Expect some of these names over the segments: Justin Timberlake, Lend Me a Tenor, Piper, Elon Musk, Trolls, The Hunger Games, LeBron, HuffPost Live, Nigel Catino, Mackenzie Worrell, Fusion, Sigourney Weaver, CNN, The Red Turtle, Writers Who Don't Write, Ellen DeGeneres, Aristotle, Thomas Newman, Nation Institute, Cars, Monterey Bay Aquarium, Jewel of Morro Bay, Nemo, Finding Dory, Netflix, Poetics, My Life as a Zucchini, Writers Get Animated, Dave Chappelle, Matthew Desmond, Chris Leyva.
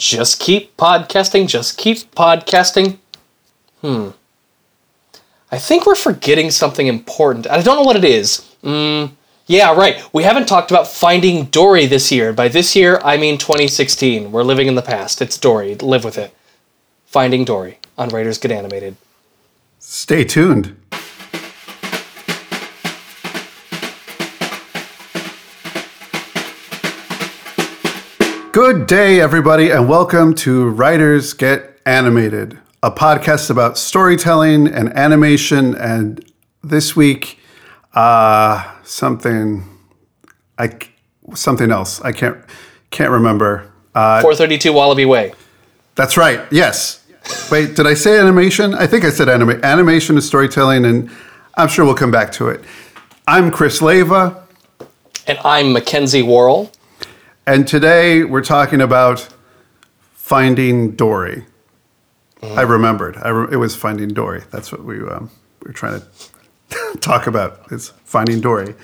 Just keep podcasting, just keep podcasting. I think we're forgetting something important. I don't know what it is. Yeah, right. We haven't talked about Finding Dory this year. By this year, I mean 2016. We're living in the past. It's Dory. Live with it. Finding Dory on Writers Get Animated. Stay tuned. Good day, everybody, and welcome to Writers Get Animated, a podcast about storytelling and animation. And this week, something else. I can't remember. 432 Wallaby Way. That's right. Yes. Wait, did I say animation? I think I said animation is storytelling, and I'm sure we'll come back to it. I'm Chris Leyva. And I'm Mackenzie Worrell. And today we're talking about Finding Dory. I remembered. It was Finding Dory. That's what we were trying to talk about. It's Finding Dory.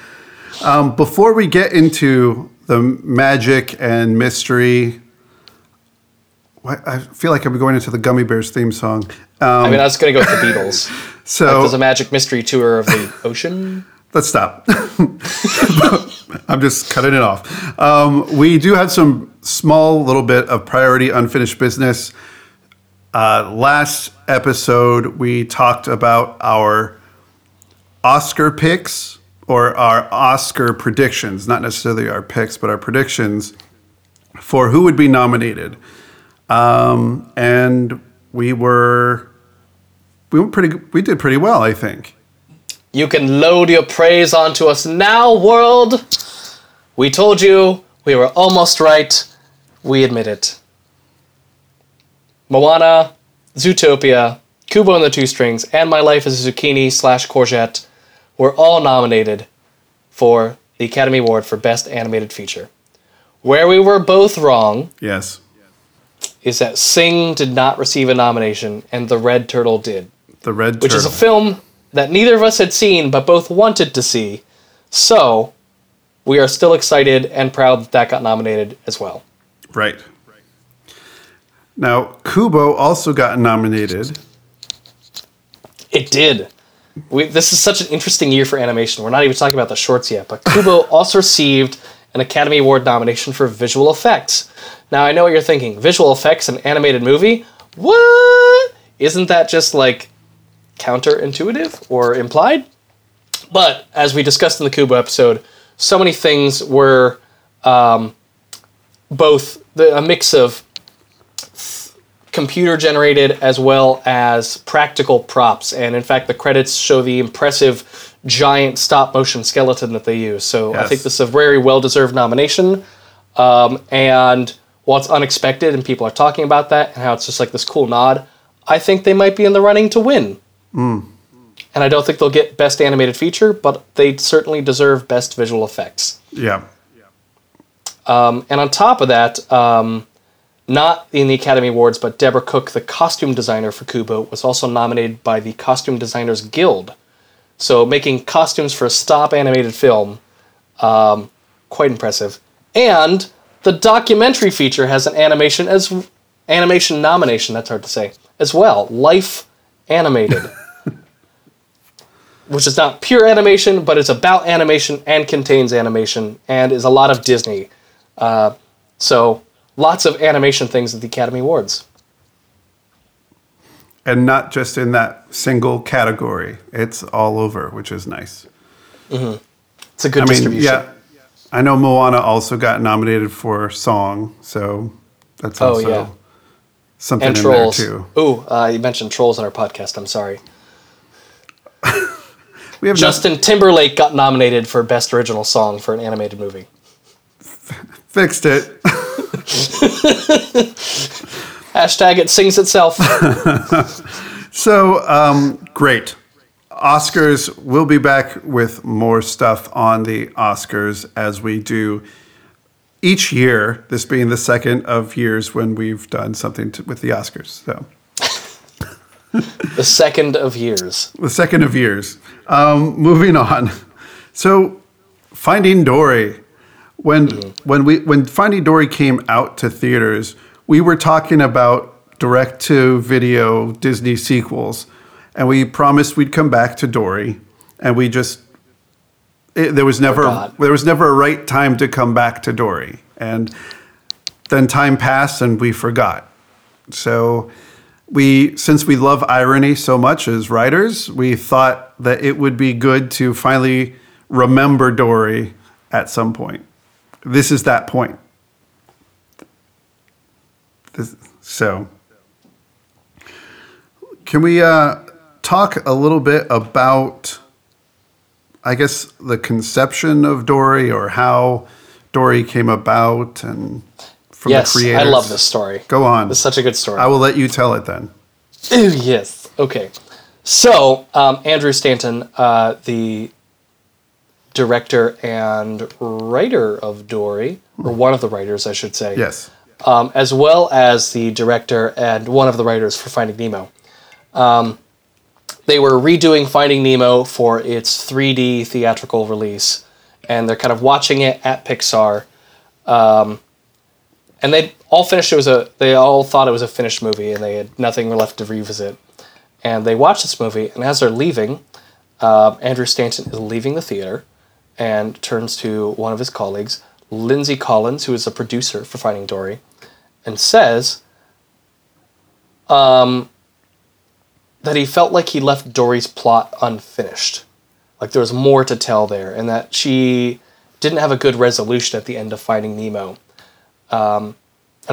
Before we get into the magic and mystery, I feel like I'm going into the Gummy Bears theme song. I was going to go with the Beatles. So like there's a magic mystery tour of the ocean. Let's stop. I'm just cutting it off. We do have some small little bit of priority unfinished business. Last episode, we talked about our Oscar picks or our Oscar predictions, not necessarily our picks, but our predictions for who would be nominated. And we did pretty well, I think. You can load your praise onto us now, world. We told you we were almost right. We admit it. Moana, Zootopia, Kubo and the Two Strings, and My Life as a Zucchini / Courgette were all nominated for the Academy Award for Best Animated Feature. Where we were both wrong, yes, is that Sing did not receive a nomination, and The Red Turtle did. The Red Turtle. Which is a film that neither of us had seen, but both wanted to see. So, we are still excited and proud that that got nominated as well. Right. Now, Kubo also got nominated. It did. This is such an interesting year for animation. We're not even talking about the shorts yet, but Kubo also received an Academy Award nomination for visual effects. Now, I know what you're thinking. Visual effects in an animated movie? What? Isn't that just like counterintuitive or implied? But as we discussed in the Kubo episode, so many things were a mix of computer generated as well as practical props, and in fact the credits show the impressive giant stop motion skeleton that they use. So yes. I think this is a very well deserved nomination, and while it's unexpected and people are talking about that and how it's just like this cool nod, I think they might be in the running to win. And I don't think they'll get Best Animated Feature, but they certainly deserve Best Visual Effects. Yeah. And on top of that, not in the Academy Awards, but Debra Cook, the costume designer for Kubo, was also nominated by the Costume Designers Guild. So making costumes for a stop animated film, quite impressive. And the documentary feature has an animation nomination, that's hard to say, as well. Life Animated. Which is not pure animation, but it's about animation and contains animation and is a lot of Disney. So lots of animation things at the Academy Awards. And not just in that single category. It's all over, which is nice. Mm-hmm. It's a good distribution. Yeah, I know Moana also got nominated for song, so that's also something and in Trolls. There too. You mentioned Trolls on our podcast. I'm sorry. Justin Timberlake got nominated for Best Original Song for an Animated Movie. Fixed it. # it sings itself. So, great. Oscars, we'll be back with more stuff on the Oscars as we do each year, this being the second of years when we've done something with the Oscars. So. The second of years. The second of years. Moving on. So, Finding Dory. When Finding Dory came out to theaters, we were talking about direct-to-video Disney sequels, and we promised we'd come back to Dory, and we just there was never a right time to come back to Dory, and then time passed and we forgot. So since we love irony so much as writers, we thought that it would be good to finally remember Dory at some point. This is that point. So can we talk a little bit about, I guess, the conception of Dory or how Dory came about and... Yes, I love this story. Go on. It's such a good story. I will let you tell it then. Yes. Okay. So, Andrew Stanton, the director and writer of Dory, or one of the writers, I should say. Yes. As well as the director and one of the writers for Finding Nemo. They were redoing Finding Nemo for its 3D theatrical release, and they're kind of watching it at Pixar. And they all finished it was a. They all thought it was a finished movie, and they had nothing left to revisit. And they watched this movie, and as they're leaving, Andrew Stanton is leaving the theater, and turns to one of his colleagues, Lindsay Collins, who is a producer for Finding Dory, and says that he felt like he left Dory's plot unfinished, like there was more to tell there, and that she didn't have a good resolution at the end of Finding Nemo. And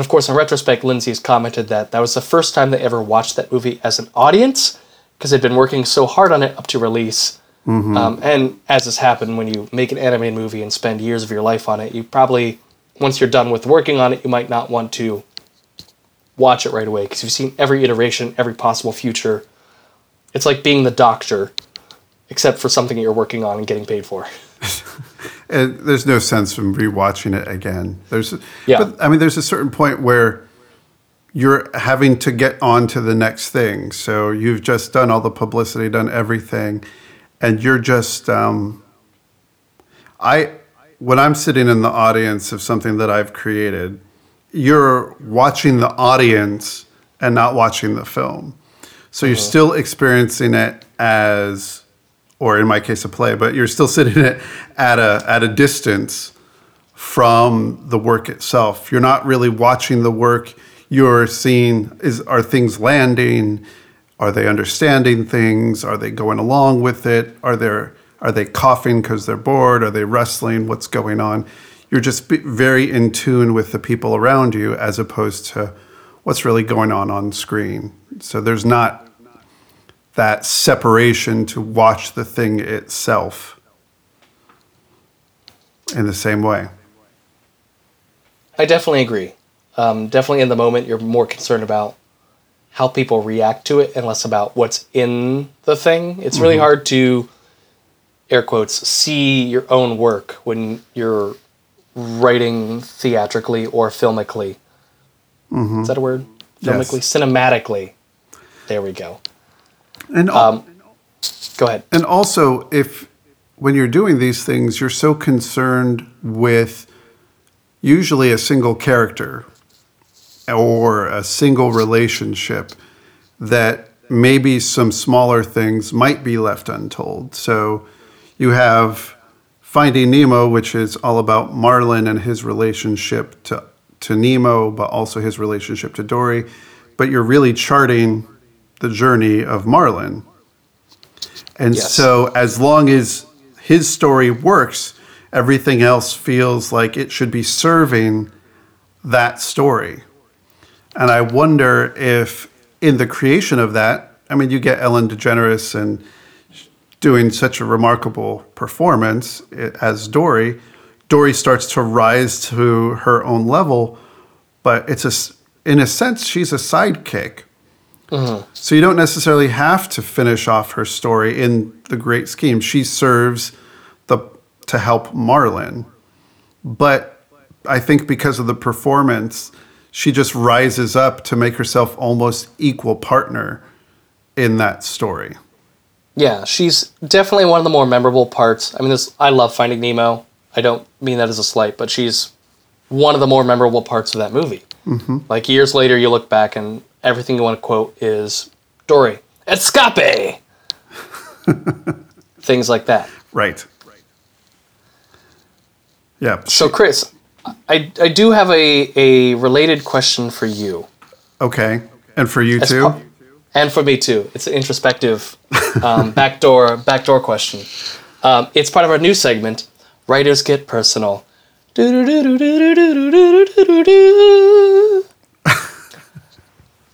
of course, in retrospect, Lindsay has commented that that was the first time they ever watched that movie as an audience because they'd been working so hard on it up to release. Mm-hmm. And as has happened, when you make an animated movie and spend years of your life on it, you probably, once you're done with working on it, you might not want to watch it right away because you've seen every iteration, every possible future. It's like being the doctor, except for something that you're working on and getting paid for. And there's no sense in rewatching it again. But I mean, there's a certain point where you're having to get on to the next thing. So you've just done all the publicity, done everything, and you're just. When I'm sitting in the audience of something that I've created, you're watching the audience and not watching the film. So you're still experiencing it as. Or in my case, a play, but you're still sitting at a distance from the work itself. You're not really watching the work. You're seeing, are things landing? Are they understanding things? Are they going along with it? Are they coughing because they're bored? Are they wrestling? What's going on? You're just very in tune with the people around you as opposed to what's really going on screen. So there's not that separation to watch the thing itself in the same way. I definitely agree. Definitely in the moment, you're more concerned about how people react to it and less about what's in the thing. It's really hard to, air quotes, see your own work when you're writing theatrically or filmically. Mm-hmm. Is that a word? Filmically? Yes. Cinematically. There we go. And go ahead. And also, when you're doing these things, you're so concerned with usually a single character or a single relationship that maybe some smaller things might be left untold. So you have Finding Nemo, which is all about Marlin and his relationship to Nemo, but also his relationship to Dory. But you're really charting the journey of Marlin. And so as long as his story works, everything else feels like it should be serving that story. And I wonder if in the creation of that, I mean, you get Ellen DeGeneres and doing such a remarkable performance as Dory. Dory starts to rise to her own level, but in a sense, she's a sidekick. Mm-hmm. So you don't necessarily have to finish off her story in the great scheme. She serves to help Marlin. But I think because of the performance, she just rises up to make herself almost equal partner in that story. Yeah, she's definitely one of the more memorable parts. I mean, I love Finding Nemo. I don't mean that as a slight, but she's one of the more memorable parts of that movie. Mm-hmm. Like years later, you look back and everything you want to quote is Dory, escape! Things like that. Right. Yeah. So, Chris, I do have a related question for you. Okay. And for you too? And for me too. It's an introspective backdoor question. It's part of our new segment, Writers Get Personal.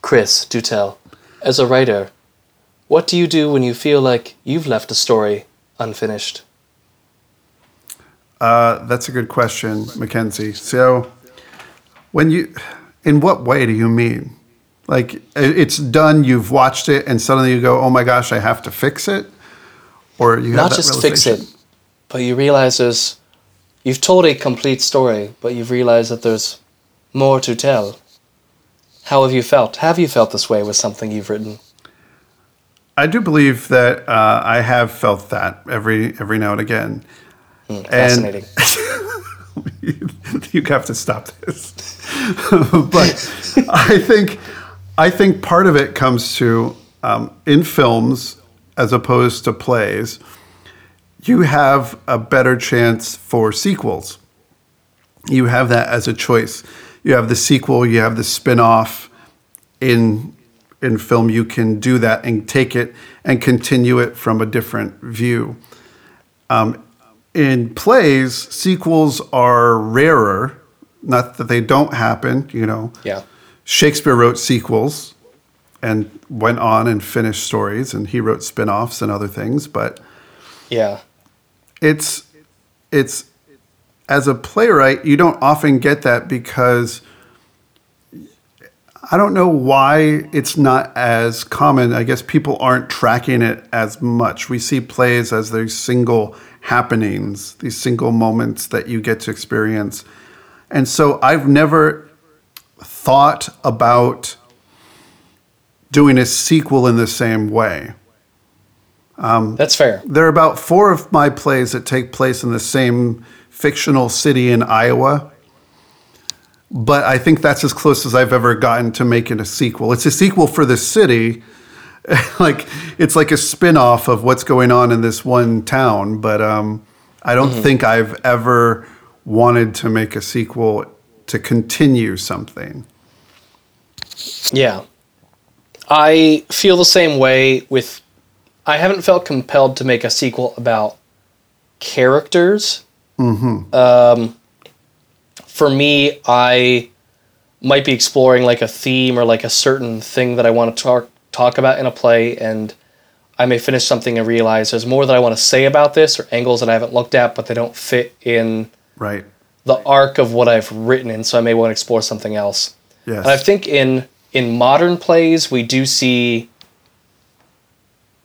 Chris, do tell. As a writer, what do you do when you feel like you've left a story unfinished? That's a good question, Mackenzie. So, in what way do you mean? Like, it's done, you've watched it, and suddenly you go, oh my gosh, I have to fix it? Or you have that realization? Not just fix it, but you realize you've told a complete story, but you've realized that there's more to tell. How have you felt? Have you felt this way with something you've written? I do believe that I have felt that every now and again. Fascinating. You have to stop this. But I think part of it comes to, in films as opposed to plays, you have a better chance for sequels. You have that as a choice. You have the sequel, you have the spin-off. In film, you can do that and take it and continue it from a different view. In plays, sequels are rarer. Not that they don't happen, you know. Yeah. Shakespeare wrote sequels and went on and finished stories, and he wrote spin-offs and other things. But yeah, it's as a playwright, you don't often get that because I don't know why it's not as common. I guess people aren't tracking it as much. We see plays as their single happenings, these single moments that you get to experience. And so I've never thought about doing a sequel in the same way. That's fair. There are about 4 of my plays that take place in the same fictional city in Iowa. But I think that's as close as I've ever gotten to making a sequel. It's a sequel for the city. Like, it's like a spin-off of what's going on in this one town, but I don't think I've ever wanted to make a sequel to continue something. Yeah. I feel the same way with... I haven't felt compelled to make a sequel about characters. Mm-hmm. For me, I might be exploring like a theme or like a certain thing that I want to talk about in a play, and I may finish something and realize there's more that I want to say about this or angles that I haven't looked at, but they don't fit in the arc of what I've written, and so I may want to explore something else. Yes. And I think in modern plays, we do see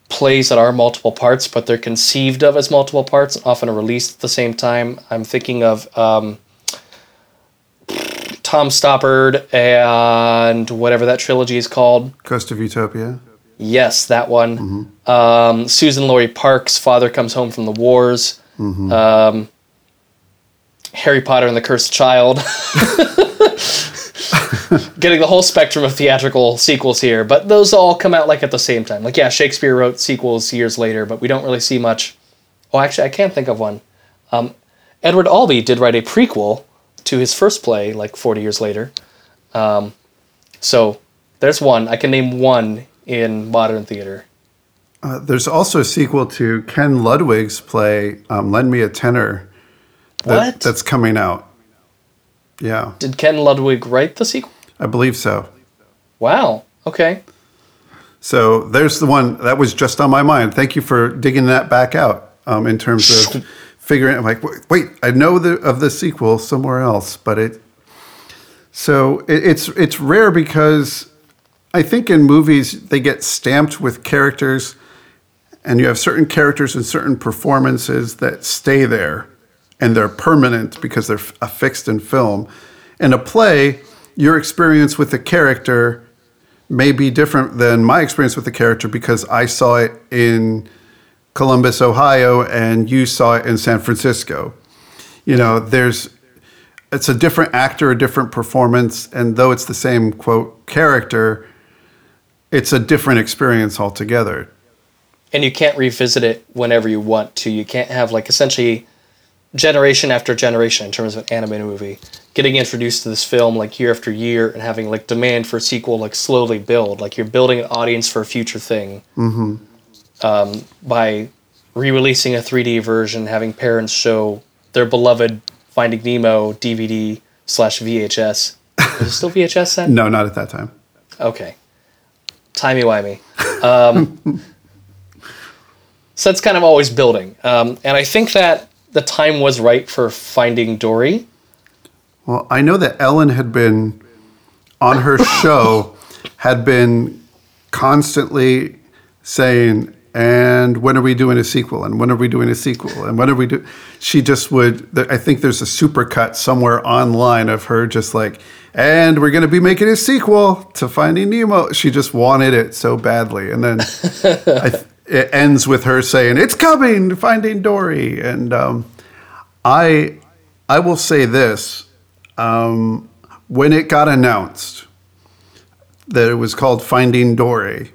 plays that are multiple parts, but they're conceived of as multiple parts, often are released at the same time. I'm thinking of Tom Stoppard and whatever that trilogy is called. Ghost of Utopia. Yes, that one. Mm-hmm. Susan Laurie Park's Father Comes Home from the Wars. Mm-hmm. Harry Potter and the Cursed Child. Getting the whole spectrum of theatrical sequels here, but those all come out like at the same time. Like, yeah, Shakespeare wrote sequels years later, but we don't really see much. Oh, actually, I can't think of one. Edward Albee did write a prequel to his first play, like 40 years later. So there's one. I can name one in modern theater. There's also a sequel to Ken Ludwig's play, Lend Me a Tenor. What? That's coming out. Yeah. Did Ken Ludwig write the sequel? I believe so. Wow. Okay. So there's the one that was just on my mind. Thank you for digging that back out in terms of... figuring, I'm like, wait, I know of the sequel somewhere else, but it's rare because I think in movies they get stamped with characters, and you have certain characters and certain performances that stay there, and they're permanent because they're affixed in film. In a play, your experience with the character may be different than my experience with the character because I saw it in Columbus, Ohio, and you saw it in San Francisco. You know, there's it's a different actor, a different performance, and though it's the same, quote, character, it's a different experience altogether. And you can't revisit it whenever you want to. You can't have, like, essentially generation after generation in terms of an animated movie getting introduced to this film, like, year after year, and having, like, demand for a sequel, like, slowly build. Like, you're building an audience for a future thing. Mm-hmm. By re-releasing a 3D version, having parents show their beloved Finding Nemo DVD/VHS. Was it still VHS then? No, not at that time. Okay. Timey-wimey. So that's kind of always building. And I think that the time was right for Finding Dory. Well, I know that Ellen had been, on her show, had been constantly saying, and when are we doing a sequel? And when are we doing a sequel? And when are we doing... She just would... I think there's a supercut somewhere online of her just like, and we're going to be making a sequel to Finding Nemo. She just wanted it so badly. And then it ends with her saying, it's coming, Finding Dory. And I will say this. When it got announced that it was called Finding Dory,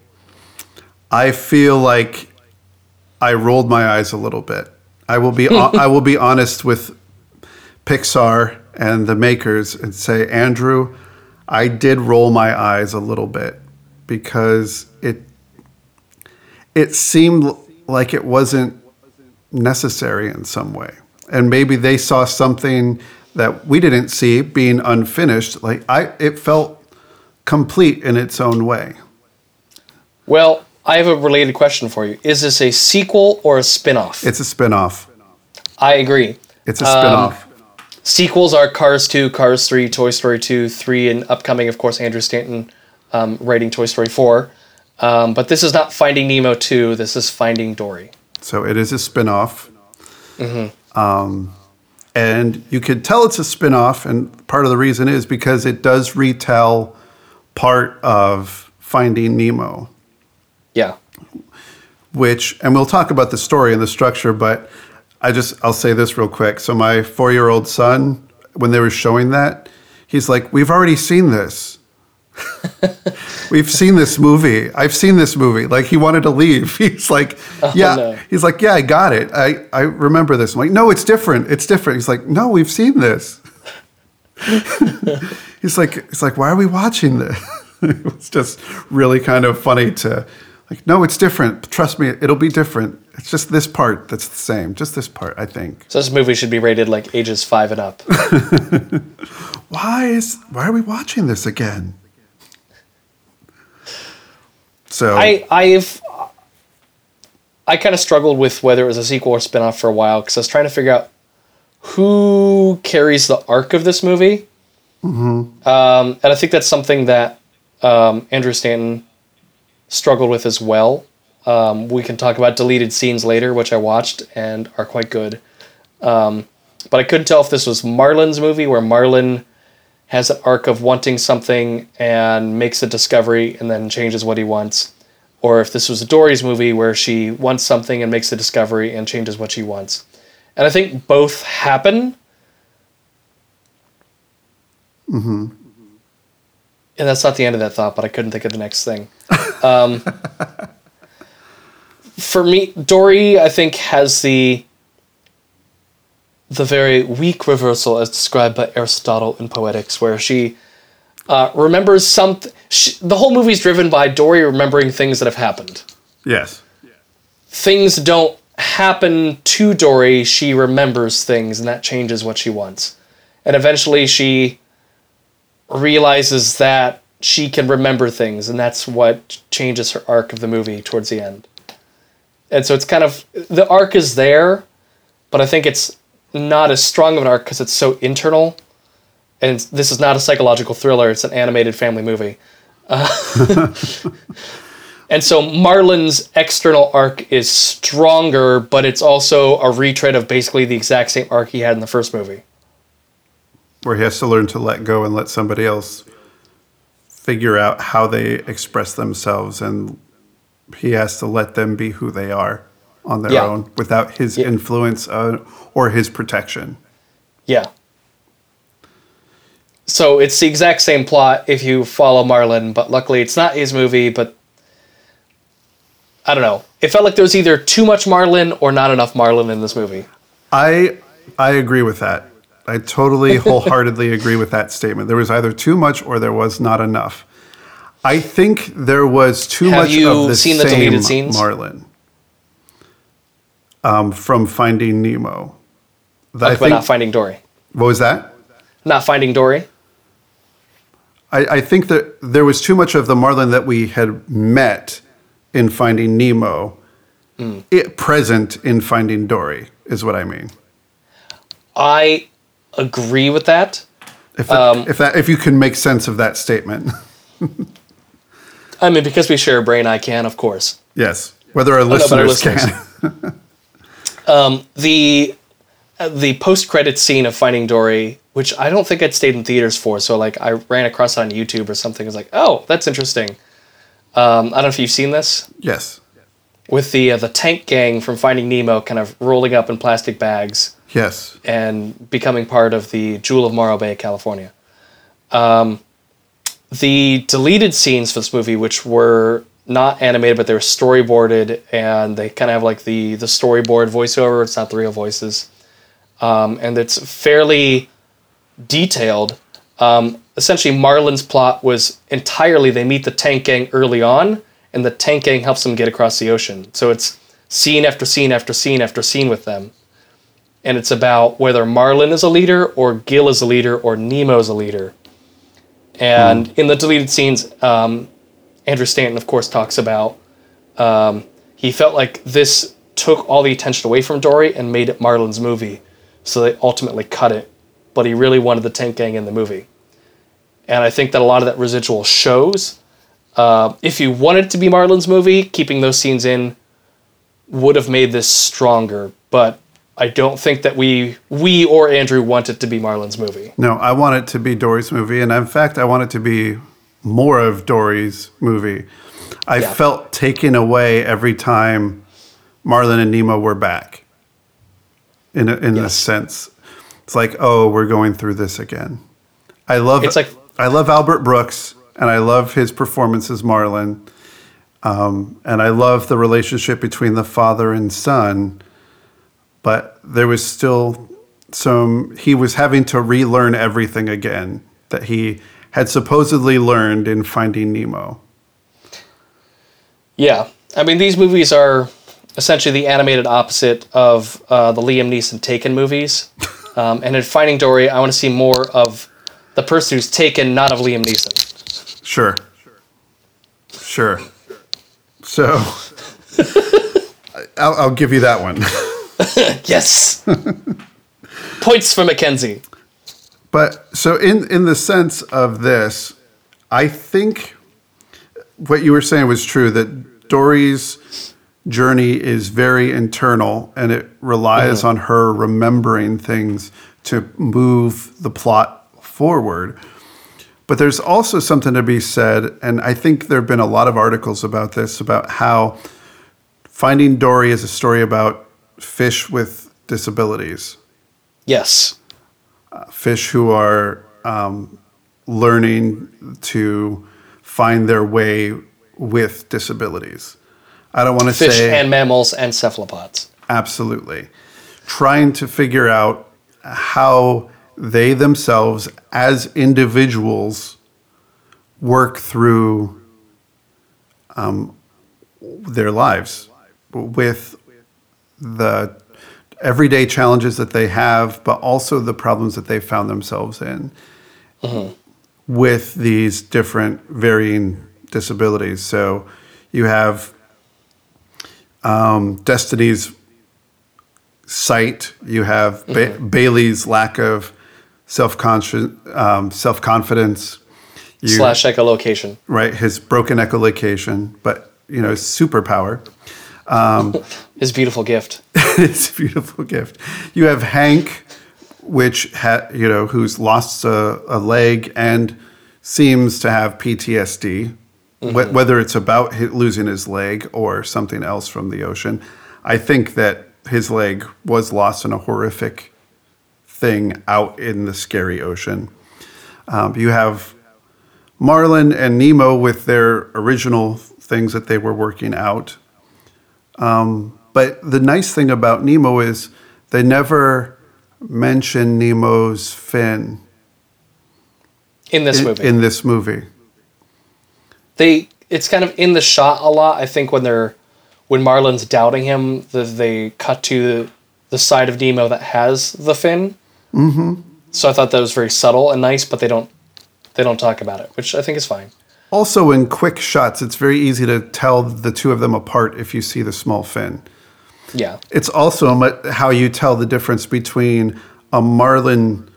I feel like I rolled my eyes a little bit. I will be honest with Pixar and the makers and say, Andrew, I did roll my eyes a little bit because it seemed like it wasn't necessary in some way. And maybe they saw something that we didn't see being unfinished. Like it felt complete in its own way. Well, I have a related question for you. Is this a sequel or a spin-off? It's a spin-off. I agree. It's a spin-off. Sequels are Cars 2, Cars 3, Toy Story 2, 3, and upcoming, of course, Andrew Stanton writing Toy Story 4. But this is not Finding Nemo 2. This is Finding Dory. So it is a spin-off. Mm-hmm. And you could tell it's a spin-off, and part of the reason is because it does retell part of Finding Nemo. Yeah. And we'll talk about the story and the structure, but I'll say this real quick. So my 4-year-old son, when they were showing that, he's like, we've already seen this. We've seen this movie. I've seen this movie. Like, he wanted to leave. He's like, yeah. Oh, no. He's like, yeah, I got it. I remember this. I'm like, no, it's different. It's different. He's like, no, we've seen this. He's like, why are we watching this? It was just really kind of funny to... Like, no, it's different. Trust me, it'll be different. It's just this part that's the same. Just this part, I think. So this movie should be rated like ages 5 and up. Why are we watching this again? So I kind of struggled with whether it was a sequel or spin-off for a while because I was trying to figure out who carries the arc of this movie. Mm-hmm. And I think that's something that Andrew Stanton struggled with as well. We can talk about deleted scenes later, which I watched and are quite good. But I couldn't tell if this was Marlin's movie, where Marlin has an arc of wanting something and makes a discovery and then changes what he wants, or if this was Dory's movie, where she wants something and makes a discovery and changes what she wants. And I think both happen. Mm-hmm. And that's not the end of that thought, but I couldn't think of the next thing. For me, Dory, I think, has the very weak reversal as described by Aristotle in Poetics, where she remembers something. The whole movie is driven by Dory remembering things that have happened. Yes. Yeah. Things don't happen to Dory. She remembers things, and that changes what she wants. And eventually she realizes that she can remember things, and that's what changes her arc of the movie towards the end. And so it's kind of, the arc is there, but I think it's not as strong of an arc because it's so internal. And this is not a psychological thriller. It's an animated family movie. And so Marlin's external arc is stronger, but it's also a retread of basically the exact same arc he had in the first movie, where he has to learn to let go and let somebody else figure out how they express themselves, and he has to let them be who they are on their own without his influence or his protection. Yeah. So it's the exact same plot if you follow Marlin, but luckily it's not his movie, but I don't know. It felt like there was either too much Marlin or not enough Marlin in this movie. I agree with that. I totally wholeheartedly agree with that statement. There was either too much or there was not enough. I think there was too much of the same Marlin from Finding Nemo. But not Finding Dory. What was that? Not Finding Dory. I think that there was too much of the Marlin that we had met in Finding Nemo, present in Finding Dory, is what I mean. I agree with that. If you can make sense of that statement. I mean, because we share a brain, I can, of course. Yes, whether our listeners can. The post-credits scene of Finding Dory, which I don't think I'd stayed in theaters for, so like I ran across it on YouTube or something. I was like, oh, that's interesting. I don't know if you've seen this. Yes. With the tank gang from Finding Nemo kind of rolling up in plastic bags. Yes. And becoming part of the Jewel of Morro Bay, California. The deleted scenes for this movie, which were not animated, but they were storyboarded, and they kind of have like the storyboard voiceover. It's not the real voices. And it's fairly detailed. Essentially, Marlin's plot was entirely they meet the tank gang early on, and the tank gang helps them get across the ocean. So it's scene after scene after scene after scene with them. And it's about whether Marlin is a leader, or Gil is a leader, or Nemo is a leader. And in the deleted scenes, Andrew Stanton, of course, talks about he felt like this took all the attention away from Dory and made it Marlin's movie. So they ultimately cut it. But he really wanted the tank gang in the movie. And I think that a lot of that residual shows. If you wanted it to be Marlin's movie, keeping those scenes in would have made this stronger. But I don't think that we or Andrew want it to be Marlin's movie. No, I want it to be Dory's movie. And in fact, I want it to be more of Dory's movie. I felt taken away every time Marlin and Nemo were back. In a sense. It's like, oh, we're going through this again. I love Albert Brooks, and I love his performance as Marlin. And I love the relationship between the father and son. But there was still he was having to relearn everything again that he had supposedly learned in Finding Nemo. Yeah. I mean, these movies are essentially the animated opposite of the Liam Neeson Taken movies. And in Finding Dory, I want to see more of the person who's taken, not of Liam Neeson. Sure. So I'll give you that one. Yes. Points for Mackenzie. But so in the sense of this, I think what you were saying was true, that Dory's journey is very internal, and it relies on her remembering things to move the plot forward. But there's also something to be said, and I think there have been a lot of articles about this, about how Finding Dory is a story about fish with disabilities. Yes. Fish who are learning to find their way with disabilities. I don't want to say... Fish and mammals and cephalopods. Absolutely. Trying to figure out how they themselves, as individuals, work through their lives with the everyday challenges that they have, but also the problems that they found themselves in with these different varying disabilities. So you have... Destiny's sight. You have Bailey's lack of self-confidence. Slash echolocation. Right, his broken echolocation, but, you know, his superpower. His beautiful gift. His beautiful gift. You have Hank, who's lost a leg and seems to have PTSD. Whether it's about losing his leg or something else from the ocean. I think that his leg was lost in a horrific thing out in the scary ocean. You have Marlin and Nemo with their original things that they were working out. But the nice thing about Nemo is they never mention Nemo's fin. In this movie. In this movie. It's kind of in the shot a lot. I think when Marlin's doubting him, they cut to the side of Nemo that has the fin. Mm-hmm. So I thought that was very subtle and nice, but they don't talk about it, which I think is fine. Also, in quick shots, it's very easy to tell the two of them apart if you see the small fin. Yeah. It's also how you tell the difference between a Marlin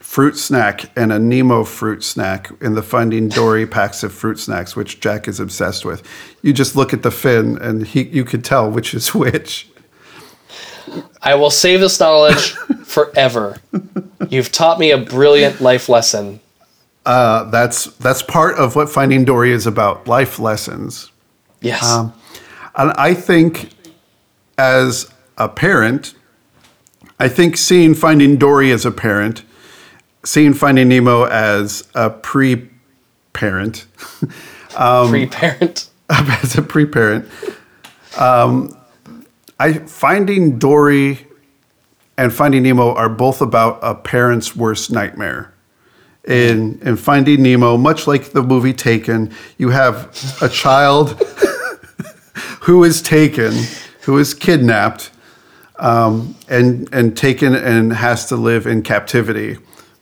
fruit snack and a Nemo fruit snack in the Finding Dory packs of fruit snacks, which Jack is obsessed with. You just look at the fin and you could tell which is which. I will save this knowledge forever. You've taught me a brilliant life lesson. That's part of what Finding Dory is about, life lessons. Yes. And I think as a parent, I think seeing Finding Dory as a parent, seeing Finding Nemo as a pre-parent. As a pre-parent. Finding Dory and Finding Nemo are both about a parent's worst nightmare. In Finding Nemo, much like the movie Taken, you have a child who is taken, who is kidnapped, and taken and has to live in captivity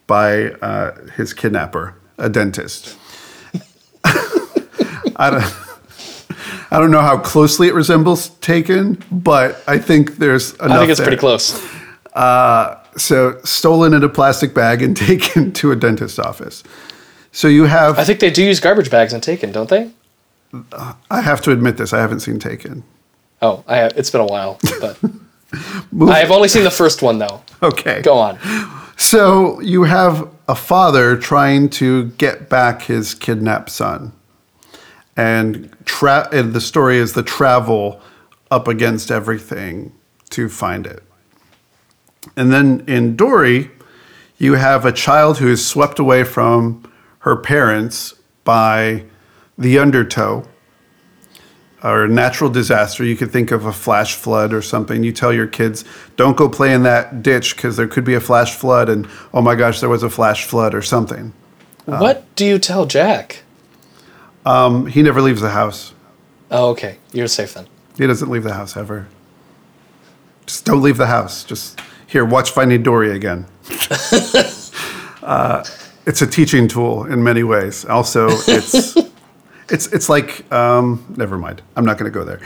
by his kidnapper, a dentist. I don't know how closely it resembles Taken, but I think there's enough. I think it's pretty close. So stolen in a plastic bag and taken to a dentist's office. So you have... I think they do use garbage bags in Taken, don't they? I have to admit this. I haven't seen Taken. Oh, it's been a while. But I've only seen the first one, though. Okay. Go on. So you have a father trying to get back his kidnapped son. And the story is the travel up against everything to find it. And then in Dory, you have a child who is swept away from her parents by the undertow or a natural disaster. You could think of a flash flood or something. You tell your kids, don't go play in that ditch because there could be a flash flood and, oh my gosh, there was a flash flood or something. What do you tell Jack? He never leaves the house. Oh, okay. You're safe then. He doesn't leave the house ever. Just don't leave the house. Just... Here, watch Finding Dory again. It's a teaching tool in many ways. Also, it's like never mind. I'm not going to go there.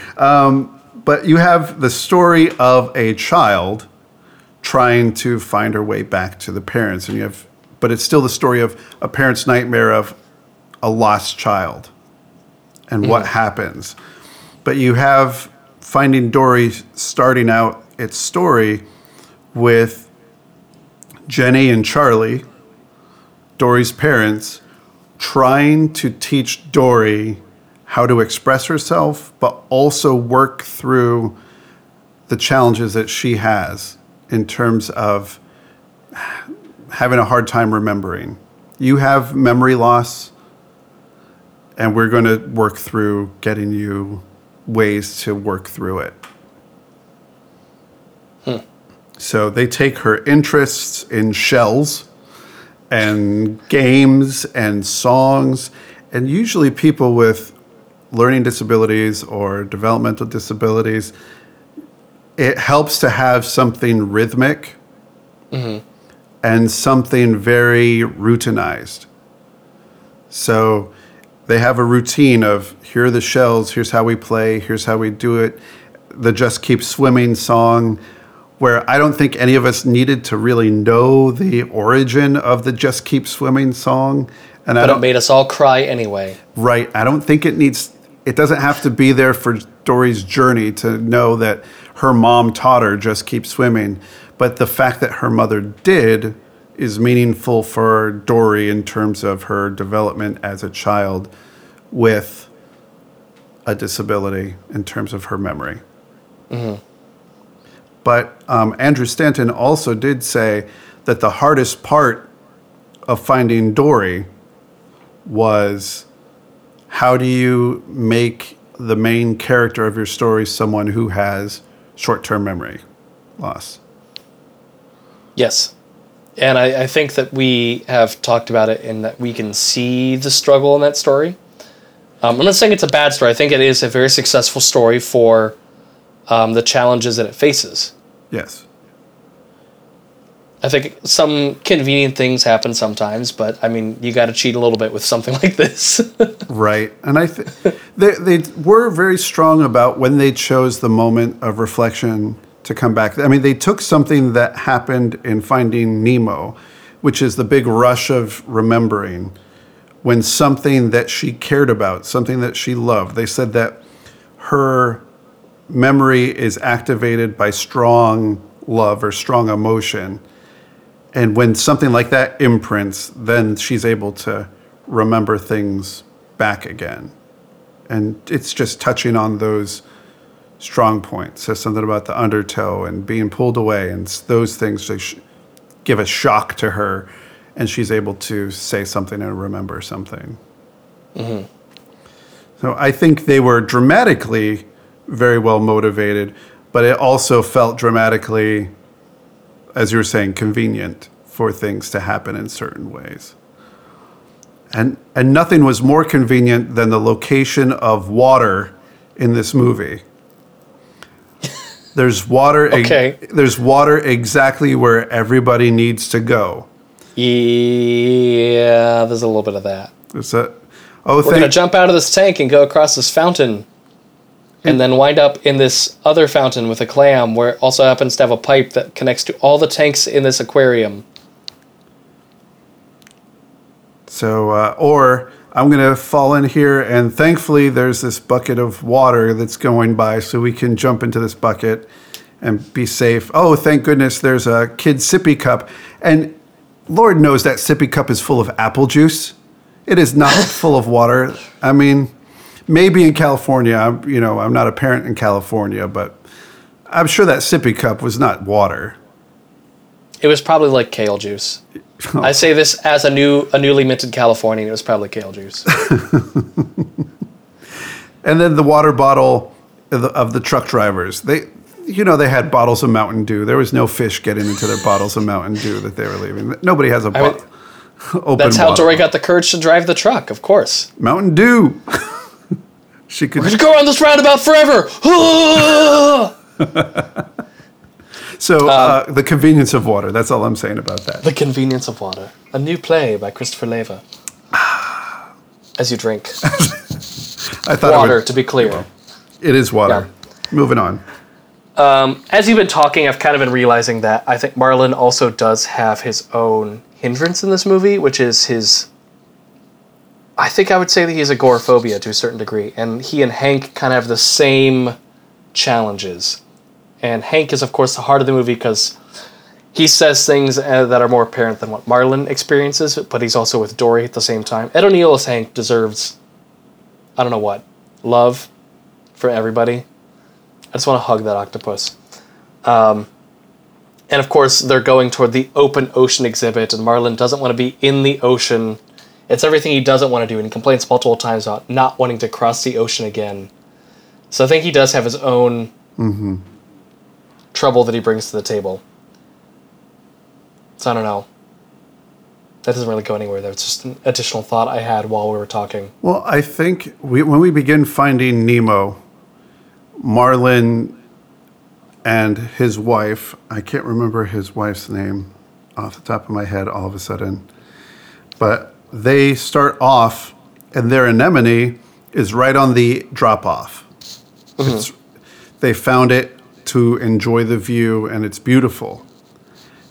But you have the story of a child trying to find her way back to the parents, and but it's still the story of a parent's nightmare of a lost child and what happens. But you have Finding Dory starting out its story with Jenny and Charlie, Dory's parents, trying to teach Dory how to express herself, but also work through the challenges that she has in terms of having a hard time remembering. You have memory loss, and we're going to work through getting you ways to work through it. So they take her interests in shells and games and songs. And usually people with learning disabilities or developmental disabilities, it helps to have something rhythmic and something very routinized. So they have a routine of here are the shells, here's how we play, here's how we do it. The Just Keep Swimming song, where I don't think any of us needed to really know the origin of the Just Keep Swimming song. And but it made us all cry anyway. Right. I don't think it doesn't have to be there for Dory's journey to know that her mom taught her Just Keep Swimming. But the fact that her mother did is meaningful for Dory in terms of her development as a child with a disability in terms of her memory. Mm-hmm. But Andrew Stanton also did say that the hardest part of Finding Dory was, how do you make the main character of your story someone who has short-term memory loss? Yes. And I think that we have talked about it in that we can see the struggle in that story. I'm not saying it's a bad story. I think it is a very successful story for the challenges that it faces. Yes. I think some convenient things happen sometimes, but, I mean, you got to cheat a little bit with something like this. Right. And I think they were very strong about when they chose the moment of reflection to come back. I mean, they took something that happened in Finding Nemo, which is the big rush of remembering, when something that she cared about, something that she loved. They said that her memory is activated by strong love or strong emotion. And when something like that imprints, then she's able to remember things back again. And it's just touching on those strong points. Says something about the undertow and being pulled away and those things give a shock to her, and she's able to say something and remember something. Mm-hmm. So I think they were dramatically very well motivated, but it also felt dramatically, as you were saying, convenient for things to happen in certain ways. And nothing was more convenient than the location of water in this movie. There's water okay. There's water exactly where everybody needs to go. Yeah, there's a little bit of that. We're going to jump out of this tank and go across this fountain and then wind up in this other fountain with a clam, where it also happens to have a pipe that connects to all the tanks in this aquarium. So, or I'm going to fall in here, and thankfully there's this bucket of water that's going by, so we can jump into this bucket and be safe. Oh, thank goodness there's a kid's sippy cup. And Lord knows that sippy cup is full of apple juice. It is not full of water. I mean... Maybe in California, I'm not a parent in California, but I'm sure that sippy cup was not water. It was probably like kale juice. Oh. I say this as a newly minted Californian. It was probably kale juice. And then the water bottle of the truck drivers. They had bottles of Mountain Dew. There was no fish getting into their bottles of Mountain Dew that they were leaving. Nobody has a bottle. That's how Dory got the courage to drive the truck, of course. Mountain Dew. We're going to go around this roundabout forever. So the convenience of water. That's all I'm saying about that. The convenience of water. A new play by Christopher Leyva. As you drink. I thought water, to be clear. It is water. Yeah. Moving on. As you've been talking, I've kind of been realizing that I think Marlin also does have his own hindrance in this movie, which is his... I think I would say that he has agoraphobia to a certain degree, and he and Hank kind of have the same challenges. And Hank is, of course, the heart of the movie because he says things that are more apparent than what Marlin experiences, but he's also with Dory at the same time. Ed O'Neill as Hank deserves, I don't know what, love for everybody. I just want to hug that octopus. And, of course, they're going toward the open ocean exhibit, and Marlin doesn't want to be in the ocean. It's everything he doesn't want to do, and he complains multiple times about not wanting to cross the ocean again. So I think he does have his own trouble that he brings to the table. So I don't know. That doesn't really go anywhere. That's just an additional thought I had while we were talking. Well, I think when we begin Finding Nemo, Marlin and his wife, I can't remember his wife's name off the top of my head all of a sudden, but... They start off, and their anemone is right on the drop-off. Mm-hmm. They found it to enjoy the view, and it's beautiful.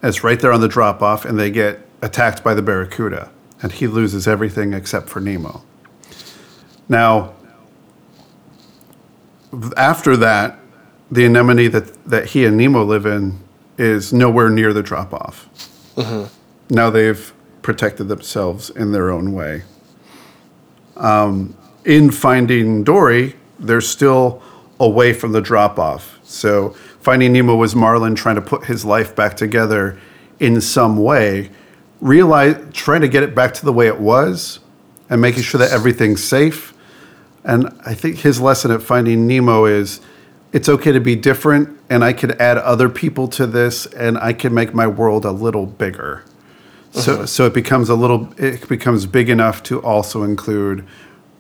And it's right there on the drop-off, and they get attacked by the barracuda, and he loses everything except for Nemo. Now, after that, the anemone that he and Nemo live in is nowhere near the drop-off. Mm-hmm. Now they've... protected themselves in their own way. In Finding Dory, they're still away from the drop-off. So Finding Nemo was Marlin trying to put his life back together in some way. trying to get it back to the way it was and making sure that everything's safe. And I think his lesson at Finding Nemo is it's okay to be different, and I could add other people to this, and I can make my world a little bigger. So it becomes big enough to also include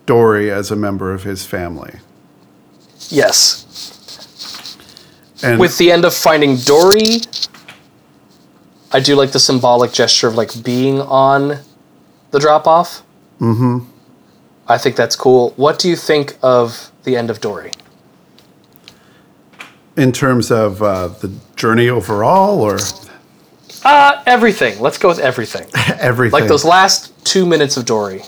Dory as a member of his family. Yes. And with the end of Finding Dory, I do like the symbolic gesture of like being on the drop-off. Mm-hmm. I think that's cool. What do you think of the end of Dory? In terms of the journey overall, or? Everything. Let's go with everything. Everything. Like those last 2 minutes of Dory.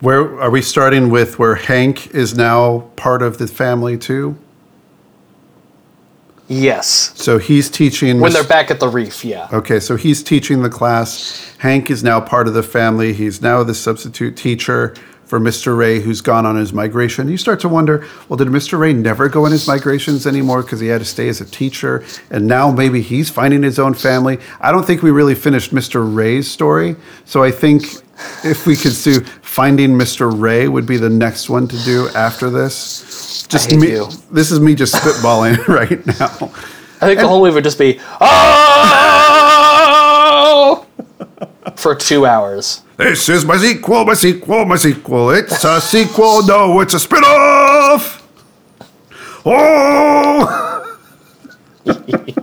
Where are we starting with where Hank is now part of the family too? Yes. So he's teaching... When they're back at the reef, yeah. Okay, so he's teaching the class. Hank is now part of the family. He's now the substitute teacher for Mr. Ray, who's gone on his migration. You start to wonder, well, did Mr. Ray never go on his migrations anymore because he had to stay as a teacher? And now maybe he's finding his own family. I don't think we really finished Mr. Ray's story. So I think if we could do Finding Mr. Ray would be the next one to do after this. Just me. You. This is me just spitballing right now. I think the whole movie would just be oh for 2 hours. This is my sequel, my sequel, my sequel. It's a sequel. No, it's a spinoff. Oh.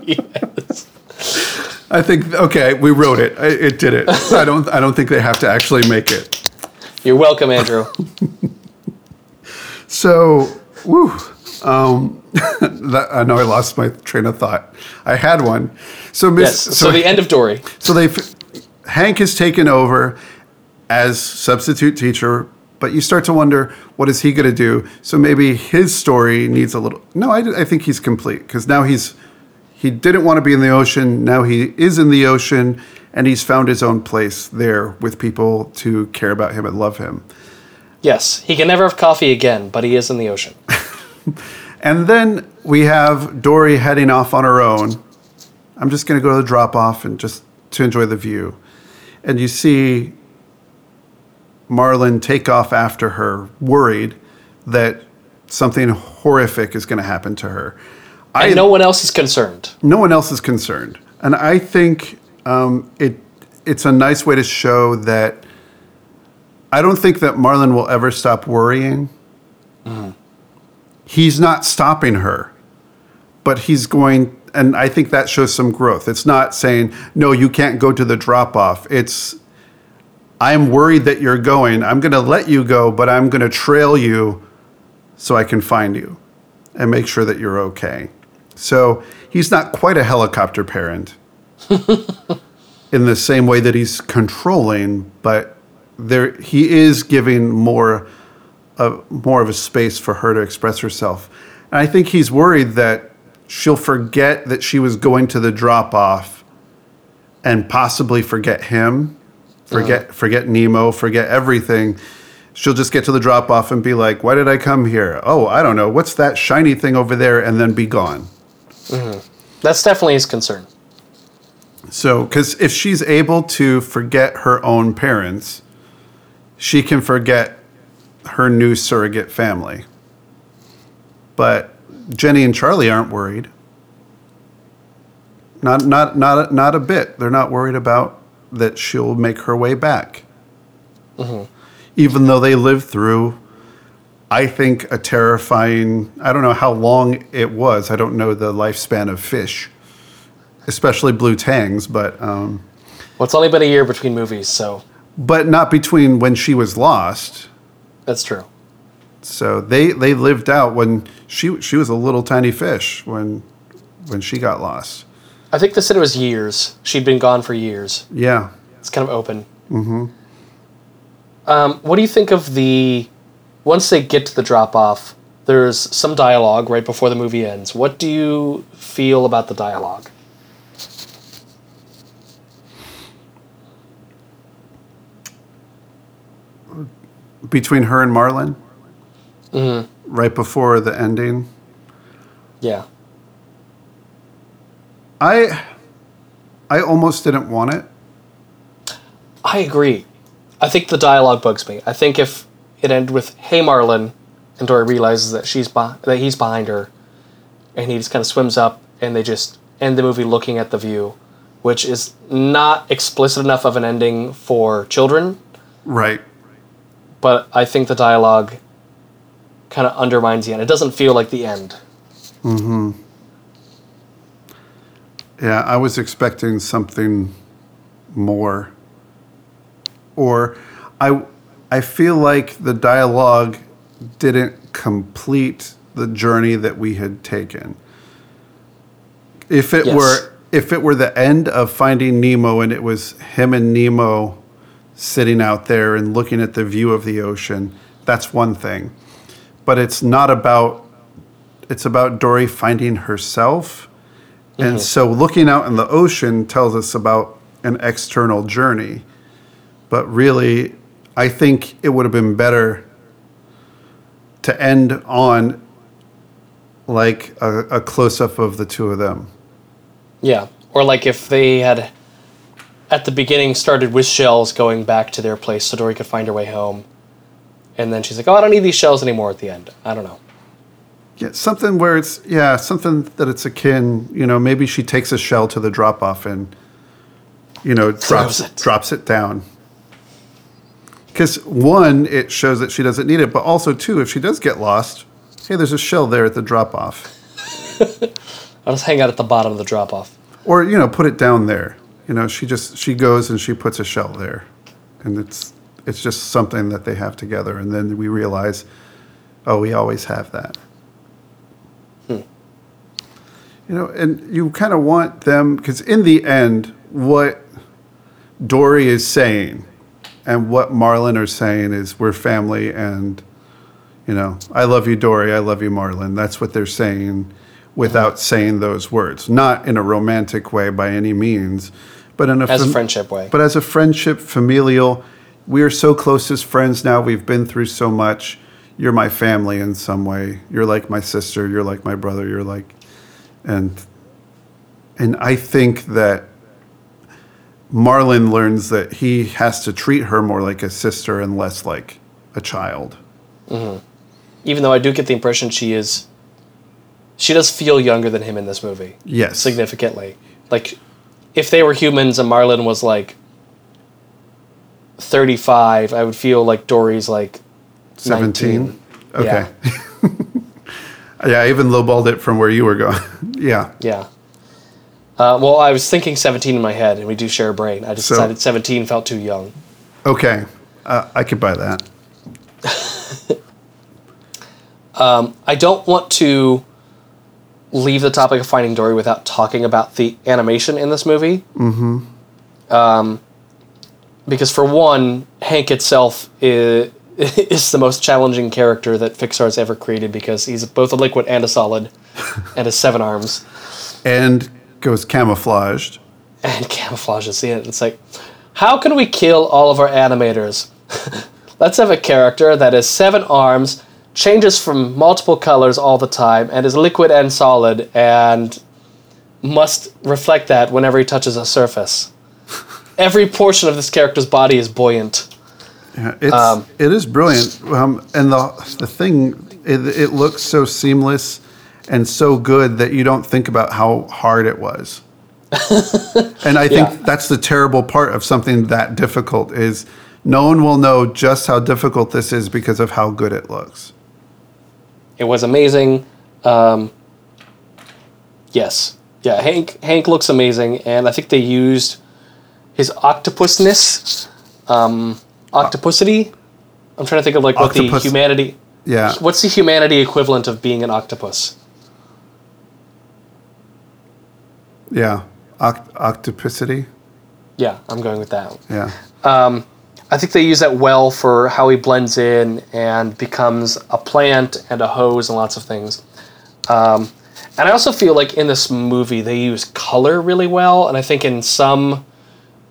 Yes. I think okay, we wrote it. It did it. I don't think they have to actually make it. You're welcome, Andrew. So. Woo. I know I lost my train of thought. I had one. So the end of Dory. So Hank has taken over as substitute teacher, but you start to wonder, what is he going to do? So maybe his story needs a little... No, I think he's complete, because now he didn't want to be in the ocean. Now he is in the ocean, and he's found his own place there with people to care about him and love him. Yes, he can never have coffee again, but he is in the ocean. And then we have Dory heading off on her own. I'm just going to go to the drop-off and just to enjoy the view. And you see Marlin take off after her, worried that something horrific is going to happen to her. And no one else is concerned. No one else is concerned. And I think it's a nice way to show that I don't think that Marlin will ever stop worrying. Mm. He's not stopping her, but he's going, and I think that shows some growth. It's not saying, no, you can't go to the drop-off. It's, I'm worried that you're going. I'm going to let you go, but I'm going to trail you so I can find you and make sure that you're okay. So he's not quite a helicopter parent in the same way that he's controlling, but there, he is giving more of a space for her to express herself. And I think he's worried that she'll forget that she was going to the drop-off and possibly forget him, forget Nemo, forget everything. She'll just get to the drop-off and be like, why did I come here? Oh, I don't know. What's that shiny thing over there? And then be gone. Mm-hmm. That's definitely his concern. So, because if she's able to forget her own parents... She can forget her new surrogate family. But Jenny and Charlie aren't worried. Not a bit. They're not worried about that she'll make her way back. Mm-hmm. Even though they lived through, I think, a terrifying... I don't know how long it was. I don't know the lifespan of fish, especially blue tangs, but... Well, it's only been a year between movies, so... But not between when she was lost. That's true. So they lived out when she was a little tiny fish when she got lost. I think they said it was years. She'd been gone for years. Yeah. It's kind of open. Mm-hmm. What do you think of the... Once they get to the drop-off, there's some dialogue right before the movie ends. What do you feel about the dialogue? Between her and Marlin? Mm-hmm. Right before the ending? Yeah. I almost didn't want it. I agree. I think the dialogue bugs me. I think if it ended with, hey, Marlin, and Dory realizes that he's behind her, and he just kind of swims up, and they just end the movie looking at the view, which is not explicit enough of an ending for children. Right. But I think the dialogue kind of undermines the end. It doesn't feel like the end. Mm-hmm. Yeah, I was expecting something more. Or I feel like the dialogue didn't complete the journey that we had taken. If it were the end of Finding Nemo and it was him and Nemo sitting out there and looking at the view of the ocean, that's one thing. But it's about Dory finding herself. Mm-hmm. And so looking out in the ocean tells us about an external journey. But really, I think it would have been better to end on like a close-up of the two of them. Yeah, or like if they had at the beginning started with shells going back to their place so Dory could find her way home. And then she's like, oh, I don't need these shells anymore at the end. I don't know. Yeah, something where it's akin, you know, maybe she takes a shell to the drop-off and, you know, drops it down. Because, one, it shows that she doesn't need it, but also, two, if she does get lost, hey, there's a shell there at the drop-off. I'll just hang out at the bottom of the drop-off. Or, you know, put it down there. You know, she goes and she puts a shell there. And it's just something that they have together. And then we realize, oh, we always have that. Hmm. You know, and you kind of want them, because in the end, what Dory is saying and what Marlin are saying is we're family and, you know, I love you, Dory. I love you, Marlin. That's what they're saying without saying those words. Not in a romantic way by any means, but in a friendship way. But as a friendship, familial, we are so close as friends now. We've been through so much. You're my family in some way. You're like my sister. You're like my brother. You're like... And I think that Marlin learns that he has to treat her more like a sister and less like a child. Mm-hmm. Even though I do get the impression she does feel younger than him in this movie. Yes. Significantly. Like, if they were humans and Marlin was, like, 35, I would feel like Dory's, like, 17. 19. Okay. Yeah. Yeah, I even lowballed it from where you were going. Yeah. Yeah. Well, I was thinking 17 in my head, and we do share a brain. I just decided 17 felt too young. Okay. I could buy that. I don't want to leave the topic of Finding Dory without talking about the animation in this movie. Mm-hmm. Because, for one, Hank itself is the most challenging character that Pixar's ever created because he's both a liquid and a solid and has seven arms. And... goes camouflaged. And camouflages it. It's like, how can we kill all of our animators? Let's have a character that has seven arms, changes from multiple colors all the time, and is liquid and solid, and must reflect that whenever he touches a surface. Every portion of this character's body is buoyant. Yeah, it is brilliant. And the thing, it looks so seamless and so good that you don't think about how hard it was. And I think that's the terrible part of something that difficult is no one will know just how difficult this is because of how good it looks. It was amazing. Yes. Yeah, Hank looks amazing, and I think they used his octopusness, octopusity. I'm trying to think of like what the humanity... Yeah. What's the humanity equivalent of being an octopus? Yeah. Octopicity? Yeah, I'm going with that. Yeah. I think they use that well for how he blends in and becomes a plant and a hose and lots of things. And I also feel like in this movie they use color really well. And I think in some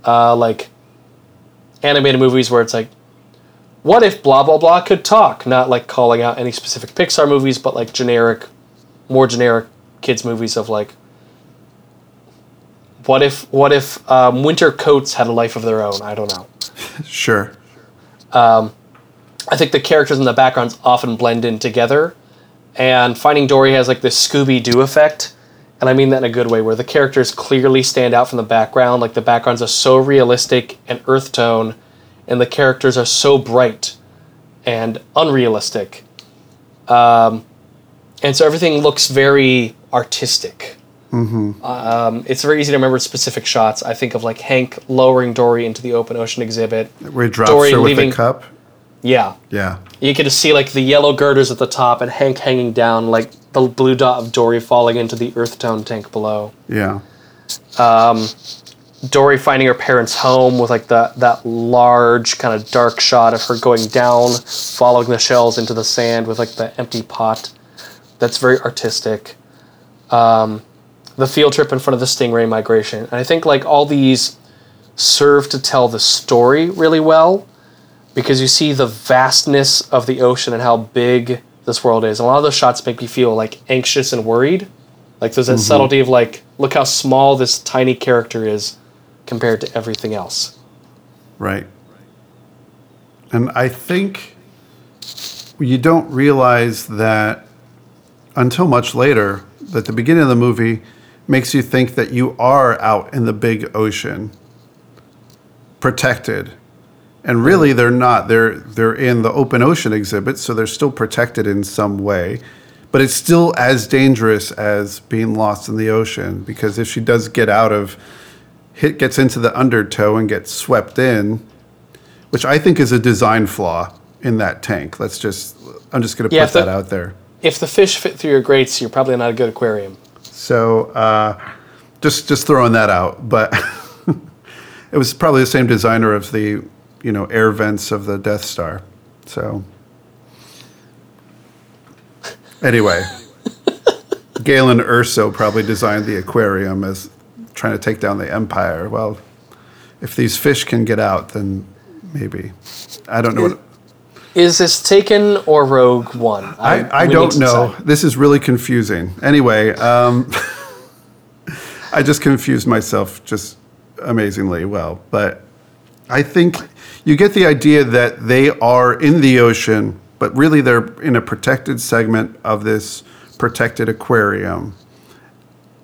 like animated movies where it's like, what if blah, blah, blah could talk? Not like calling out any specific Pixar movies, but like more generic kids movies of like, what if winter coats had a life of their own? I don't know. Sure. I think the characters and the backgrounds often blend in together. And Finding Dory has like this Scooby-Doo effect. And I mean that in a good way, where the characters clearly stand out from the background. Like the backgrounds are so realistic and earth tone, and the characters are so bright and unrealistic. And so everything looks very artistic. Mm-hmm. It's very easy to remember specific shots. I think of like Hank lowering Dory into the open ocean exhibit. Where he drops Dory her with leaving. The cup? Yeah. Yeah. You could see like the yellow girders at the top and Hank hanging down, like the blue dot of Dory falling into the earth tone tank below. Yeah. Dory finding her parents' home with like that large kind of dark shot of her going down, following the shells into the sand with like the empty pot. That's very artistic. The field trip in front of the stingray migration. And I think like all these serve to tell the story really well, because you see the vastness of the ocean and how big this world is. And a lot of those shots make you feel like anxious and worried. Like there's that mm-hmm. subtlety of like, look how small this tiny character is compared to everything else. Right. And I think you don't realize that until much later, that the beginning of the movie makes you think that you are out in the big ocean, protected. And really they're not. They're in the open ocean exhibit, so they're still protected in some way. But it's still as dangerous as being lost in the ocean, because if she does get out of, gets into the undertow and gets swept in, which I think is a design flaw in that tank. I'm just going to put that out there. If the fish fit through your grates, you're probably not a good aquarium. So just throwing that out. But it was probably the same designer of the, air vents of the Death Star. So anyway, Galen Erso probably designed the aquarium as trying to take down the empire. Well, if these fish can get out, then maybe. I don't know what... Is this Taken or Rogue One? I don't know. Decide. This is really confusing. Anyway, I just confused myself just amazingly well. But I think you get the idea that they are in the ocean, but really they're in a protected segment of this protected aquarium.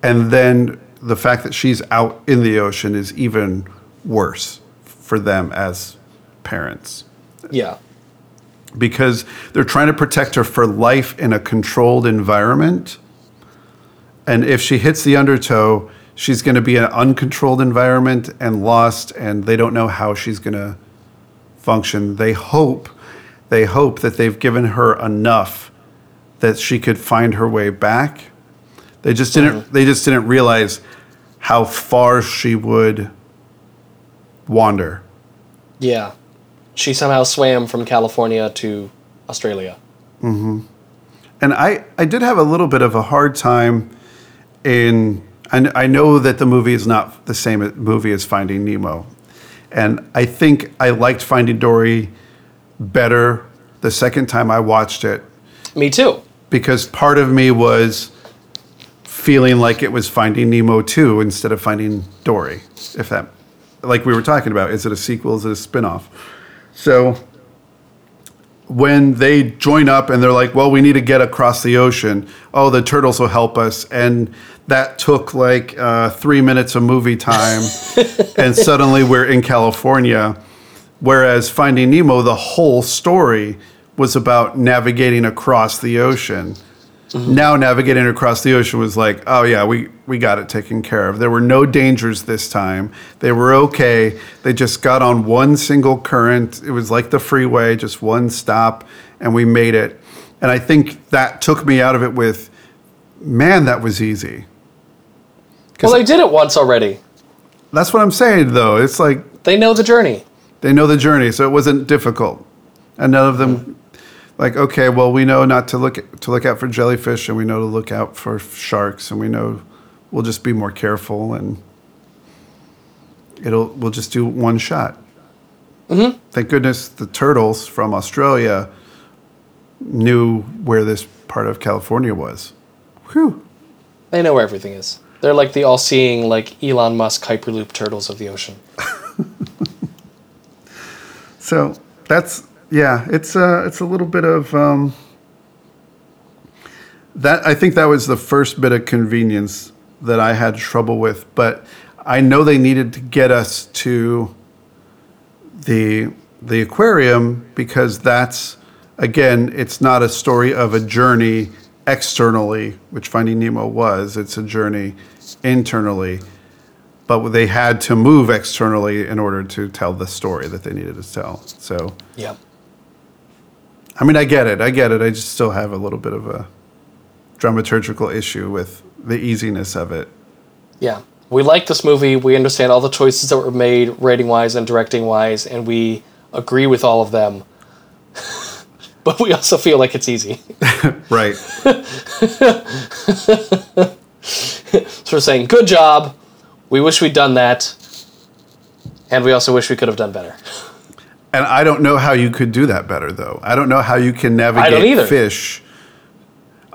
And then the fact that she's out in the ocean is even worse for them as parents. Yeah. Because they're trying to protect her for life in a controlled environment. And if she hits the undertow, she's going to be in an uncontrolled environment and lost, and they don't know how she's going to function. They hope that they've given her enough that she could find her way back. They just didn't realize how far she would wander. Yeah. She somehow swam from California to Australia. Mm-hmm. And I did have a little bit of a hard time in... And I know that the movie is not the same movie as Finding Nemo. And I think I liked Finding Dory better the second time I watched it. Me too. Because part of me was feeling like it was Finding Nemo 2 instead of Finding Dory. If that... Like we were talking about, is it a sequel? Is it a spinoff? So when they join up and they're like, well, we need to get across the ocean. Oh, the turtles will help us. And that took like 3 minutes of movie time. And suddenly we're in California. Whereas Finding Nemo, the whole story was about navigating across the ocean. Mm-hmm. Now navigating across the ocean was like, oh yeah, we got it taken care of. There were no dangers this time. They were okay. They just got on one single current. It was like the freeway, just one stop, and we made it. And I think that took me out of it with, man, that was easy. Well, they did it once already. That's what I'm saying, though. It's like... They know the journey. They know the journey, so it wasn't difficult. And none of them... Mm-hmm. Like, okay, well, we know not to look out for jellyfish, and we know to look out for sharks, and we know we'll just be more careful, and we'll just do one shot. Mm-hmm. Thank goodness the turtles from Australia knew where this part of California was. Whew. They know where everything is. They're like the all-seeing, like Elon Musk Hyperloop turtles of the ocean. So that's, yeah, it's a little bit of that. I think that was the first bit of convenience that I had trouble with, but I know they needed to get us to the aquarium because that's, again, it's not a story of a journey externally, which Finding Nemo was. It's a journey internally, but they had to move externally in order to tell the story that they needed to tell. So, yeah. I mean, I get it. I just still have a little bit of a dramaturgical issue with the easiness of it. Yeah. We like this movie. We understand all the choices that were made rating-wise and directing-wise, and we agree with all of them. But we also feel like it's easy. Right. So we're saying, good job. We wish we'd done that. And we also wish we could have done better. And I don't know how you could do that better, though. I don't know how you can navigate fish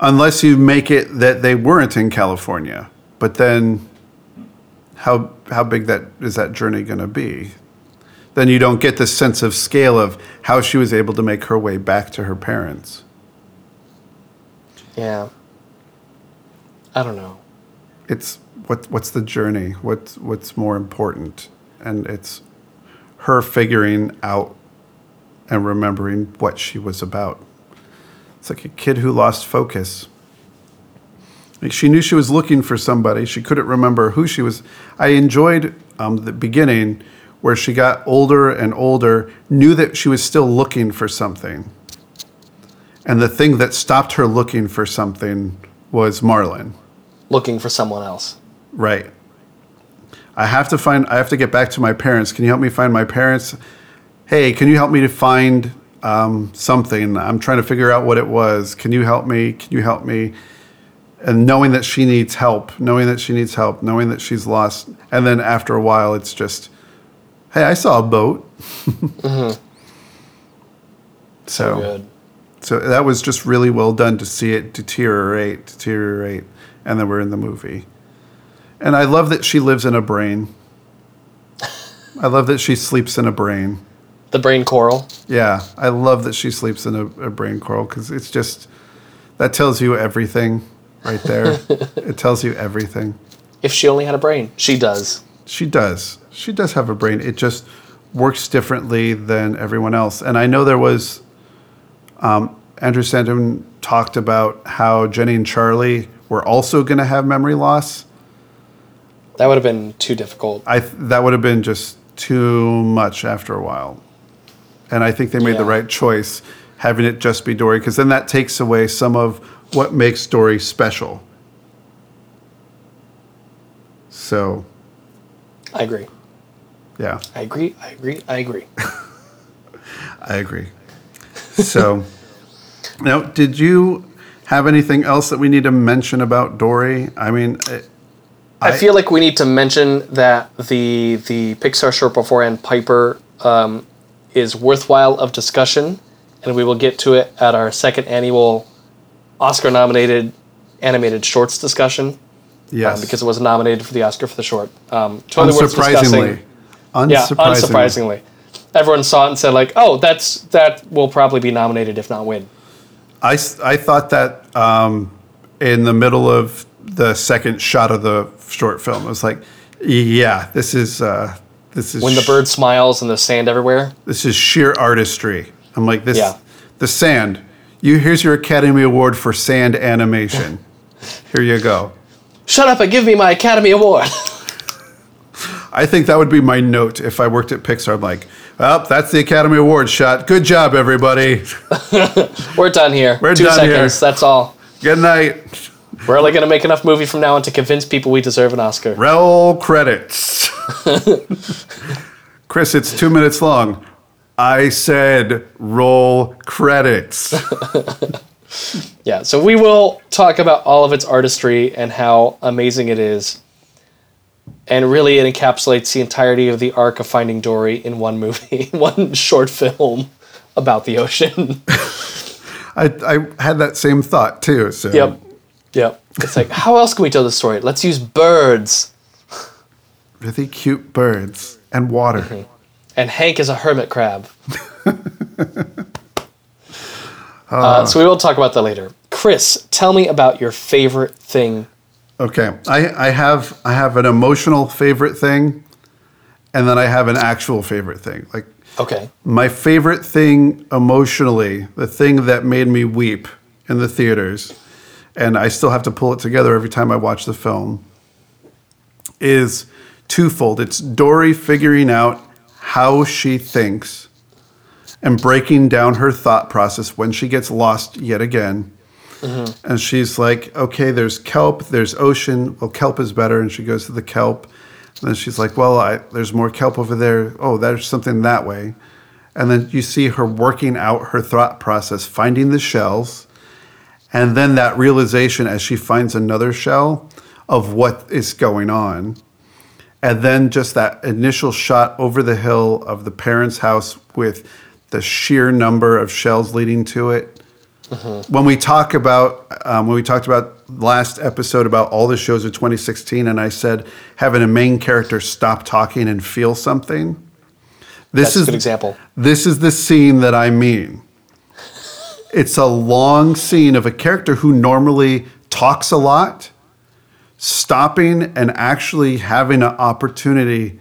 unless you make it that they weren't in California. But then how big that is that journey going to be? Then you don't get the sense of scale of how she was able to make her way back to her parents. Yeah. I don't know. It's what's the journey? What's more important? And it's her figuring out and remembering what she was about. It's like a kid who lost focus. Like she knew she was looking for somebody. She couldn't remember who she was. I enjoyed the beginning where she got older and older, knew that she was still looking for something. And the thing that stopped her looking for something was Marlin. Looking for someone else. Right. I have to get back to my parents. Can you help me find my parents? Hey, can you help me to find something? I'm trying to figure out what it was. Can you help me? And knowing that she needs help, knowing that she's lost. And then after a while, it's just, hey, I saw a boat. Mm-hmm. So that was just really well done to see it deteriorate. And then we're in the movie. And I love that she lives in a brain. I love that she sleeps in a brain. The brain coral. Yeah. I love that she sleeps in a brain coral because it's just, that tells you everything right there. It tells you everything. If she only had a brain. She does. She does. She does have a brain. It just works differently than everyone else. And I know there was Andrew Stanton talked about how Jenny and Charlie were also going to have memory loss. That would have been too difficult. That would have been just too much after a while. And I think they made the right choice having it just be Dory, because then that takes away some of what makes Dory special. So I agree. Yeah. I agree. I agree. So, now, did you have anything else that we need to mention about Dory? I mean, I feel like we need to mention that the Pixar short beforehand, Piper, is worthwhile of discussion, and we will get to it at our second annual Oscar-nominated animated shorts discussion. Yes, because it was nominated for the Oscar for the short. Totally worth discussing. Unsurprisingly. Everyone saw it and said, like, oh, that will probably be nominated if not win. I thought that in the middle of the second shot of the short film, I was like, yeah, this is... When the bird smiles and there's sand everywhere. This is sheer artistry. I'm like, this, yeah. The sand. Here's your Academy Award for sand animation. Here you go. Shut up and give me my Academy Award. I think that would be my note if I worked at Pixar. I'm like, well, that's the Academy Award shot. Good job, everybody. We're done here. We're 2 seconds. That's all. Good night. We're only going to make enough movie from now on to convince people we deserve an Oscar. Roll credits. Chris, it's 2 minutes long. I said roll credits. Yeah, so we will talk about all of its artistry and how amazing it is. And really it encapsulates the entirety of the arc of Finding Dory in one movie, one short film about the ocean. I had that same thought too. So. Yep. It's like, how else can we tell this story? Let's use birds. Really cute birds and water. Mm-hmm. and Hank is a hermit crab. So we will talk about that later. Chris, tell me about your favorite thing. Okay, I have an emotional favorite thing, and then I have an actual favorite thing. Like, okay, my favorite thing emotionally, the thing that made me weep in the theaters, and I still have to pull it together every time I watch the film, is twofold. It's Dory figuring out how she thinks and breaking down her thought process when she gets lost yet again. Mm-hmm. And she's like, okay, there's kelp, there's ocean. Well, kelp is better. And she goes to the kelp. And then she's like, well, there's more kelp over there. Oh, there's something that way. And then you see her working out her thought process, finding the shells. And then that realization as she finds another shell of what is going on. And then just that initial shot over the hill of the parents' house with the sheer number of shells leading to it. Mm-hmm. When we talked about last episode about all the shows of 2016, and I said having a main character stop talking and feel something. That's a good example. This is the scene that I mean. It's a long scene of a character who normally talks a lot, stopping and actually having an opportunity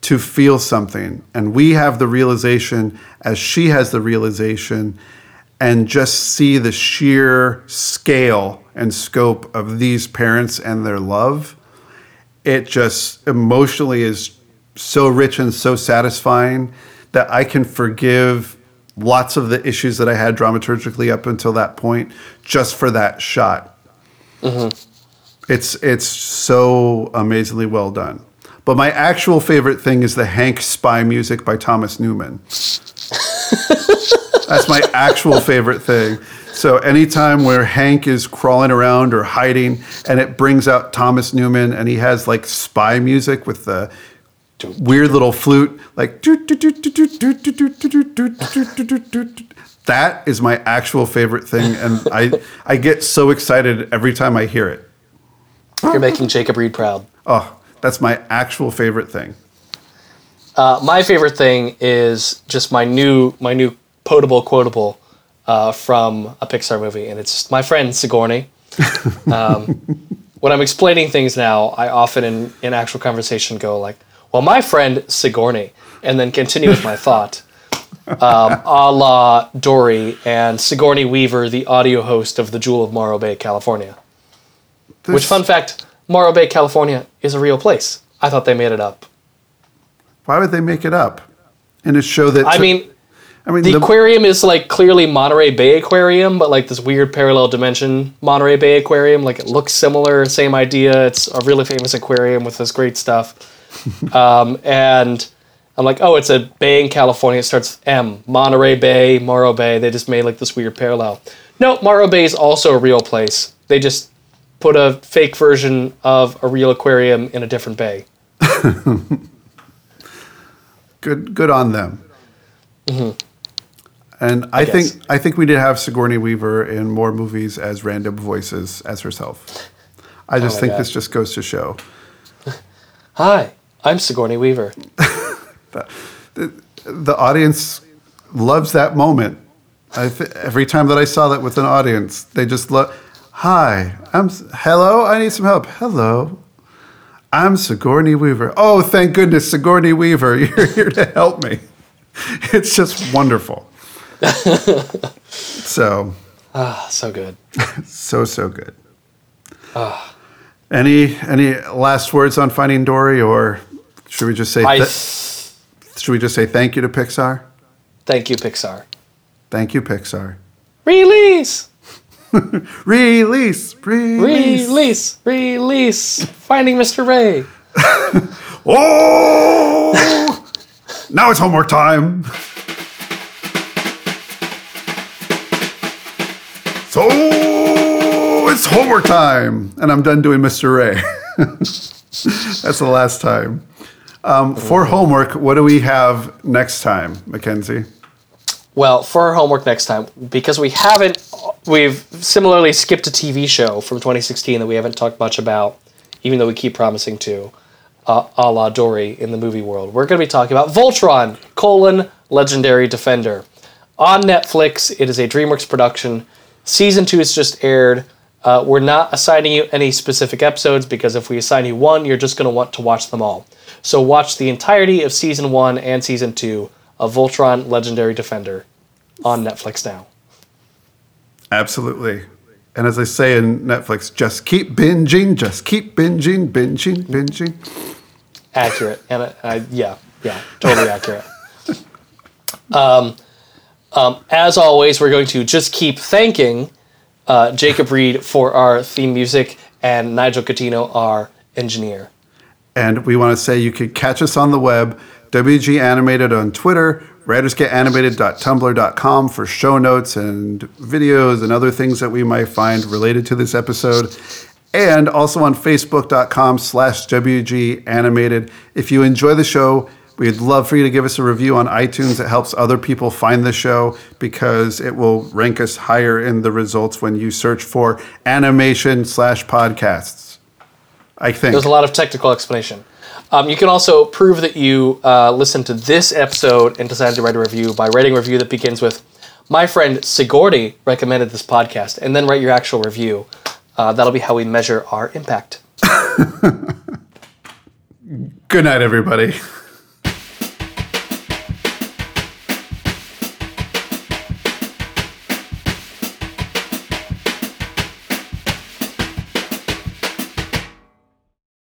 to feel something. And we have the realization as she has the realization. And just see the sheer scale and scope of these parents and their love. It just emotionally is so rich and so satisfying that I can forgive lots of the issues that I had dramaturgically up until that point just for that shot. Mm-hmm. It's so amazingly well done. But my actual favorite thing is the Hank spy music by Thomas Newman. That's my actual favorite thing. So anytime where Hank is crawling around or hiding and it brings out Thomas Newman and he has like spy music with the weird little flute, like that is my actual favorite thing. And I get so excited every time I hear it. You're making Jacob Reed proud. Oh, that's my actual favorite thing. My favorite thing is just my new potable quotable from a Pixar movie, and it's my friend Sigourney. When I'm explaining things now, I often in actual conversation go like, well, my friend Sigourney, and then continue with my thought. A la Dory and Sigourney Weaver, the audio host of The Jewel of Morro Bay, California. Which, fun fact, Morro Bay, California is a real place. I thought they made it up. Why would they make it up? In a show that... I mean, the aquarium is like clearly Monterey Bay Aquarium, but like this weird parallel dimension Monterey Bay Aquarium. Like it looks similar, same idea. It's a really famous aquarium with this great stuff. And I'm like, oh, it's a bay in California. It starts with M. Monterey Bay, Morro Bay. They just made like this weird parallel. No, Morro Bay is also a real place. They just put a fake version of a real aquarium in a different bay. Good on them. Mm-hmm. And I think we did have Sigourney Weaver in more movies as random voices as herself. I just think God. This just goes to show. Hi, I'm Sigourney Weaver. The audience loves that moment. Every time that I saw that with an audience, they just love. Hi, hello. I need some help. Hello, I'm Sigourney Weaver. Oh, thank goodness, Sigourney Weaver, you're here to help me. It's just wonderful. So. So good. So good. Any last words on Finding Dory, or should we just say thank you to Pixar? Thank you, Pixar. Thank you, Pixar. Release. Release. Finding Mr. Ray. Oh! Now it's homework time. So it's homework time. And I'm done doing Mr. Ray. That's the last time. For homework, what do we have next time, Mackenzie? Well, for our homework next time, because we've similarly skipped a TV show from 2016 that we haven't talked much about, even though we keep promising to. a la Dory in the movie world. We're going to be talking about Voltron, Legendary Defender. On Netflix, it is a DreamWorks production. Season 2 has just aired. We're not assigning you any specific episodes because if we assign you one, you're just going to want to watch them all. So watch the entirety of Season 1 and Season 2 of Voltron, Legendary Defender on Netflix now. Absolutely. And as I say in Netflix, just keep binging, binging, binging. Accurate. And yeah, totally accurate. As always, we're going to just keep thanking Jacob Reed for our theme music and Nigel Catino, our engineer. And we want to say you could catch us on the web, WG Animated on Twitter, writersgetanimated.tumblr.com for show notes and videos and other things that we might find related to this episode. And also on facebook.com/WG Animated. If you enjoy the show, we'd love for you to give us a review on iTunes. It helps other people find the show because it will rank us higher in the results when you search for animation/podcasts. I think. There's a lot of technical explanation. You can also prove that you listened to this episode and decided to write a review by writing a review that begins with, "My friend Sigourney recommended this podcast," and then write your actual review. That'll be how we measure our impact. Good night, everybody.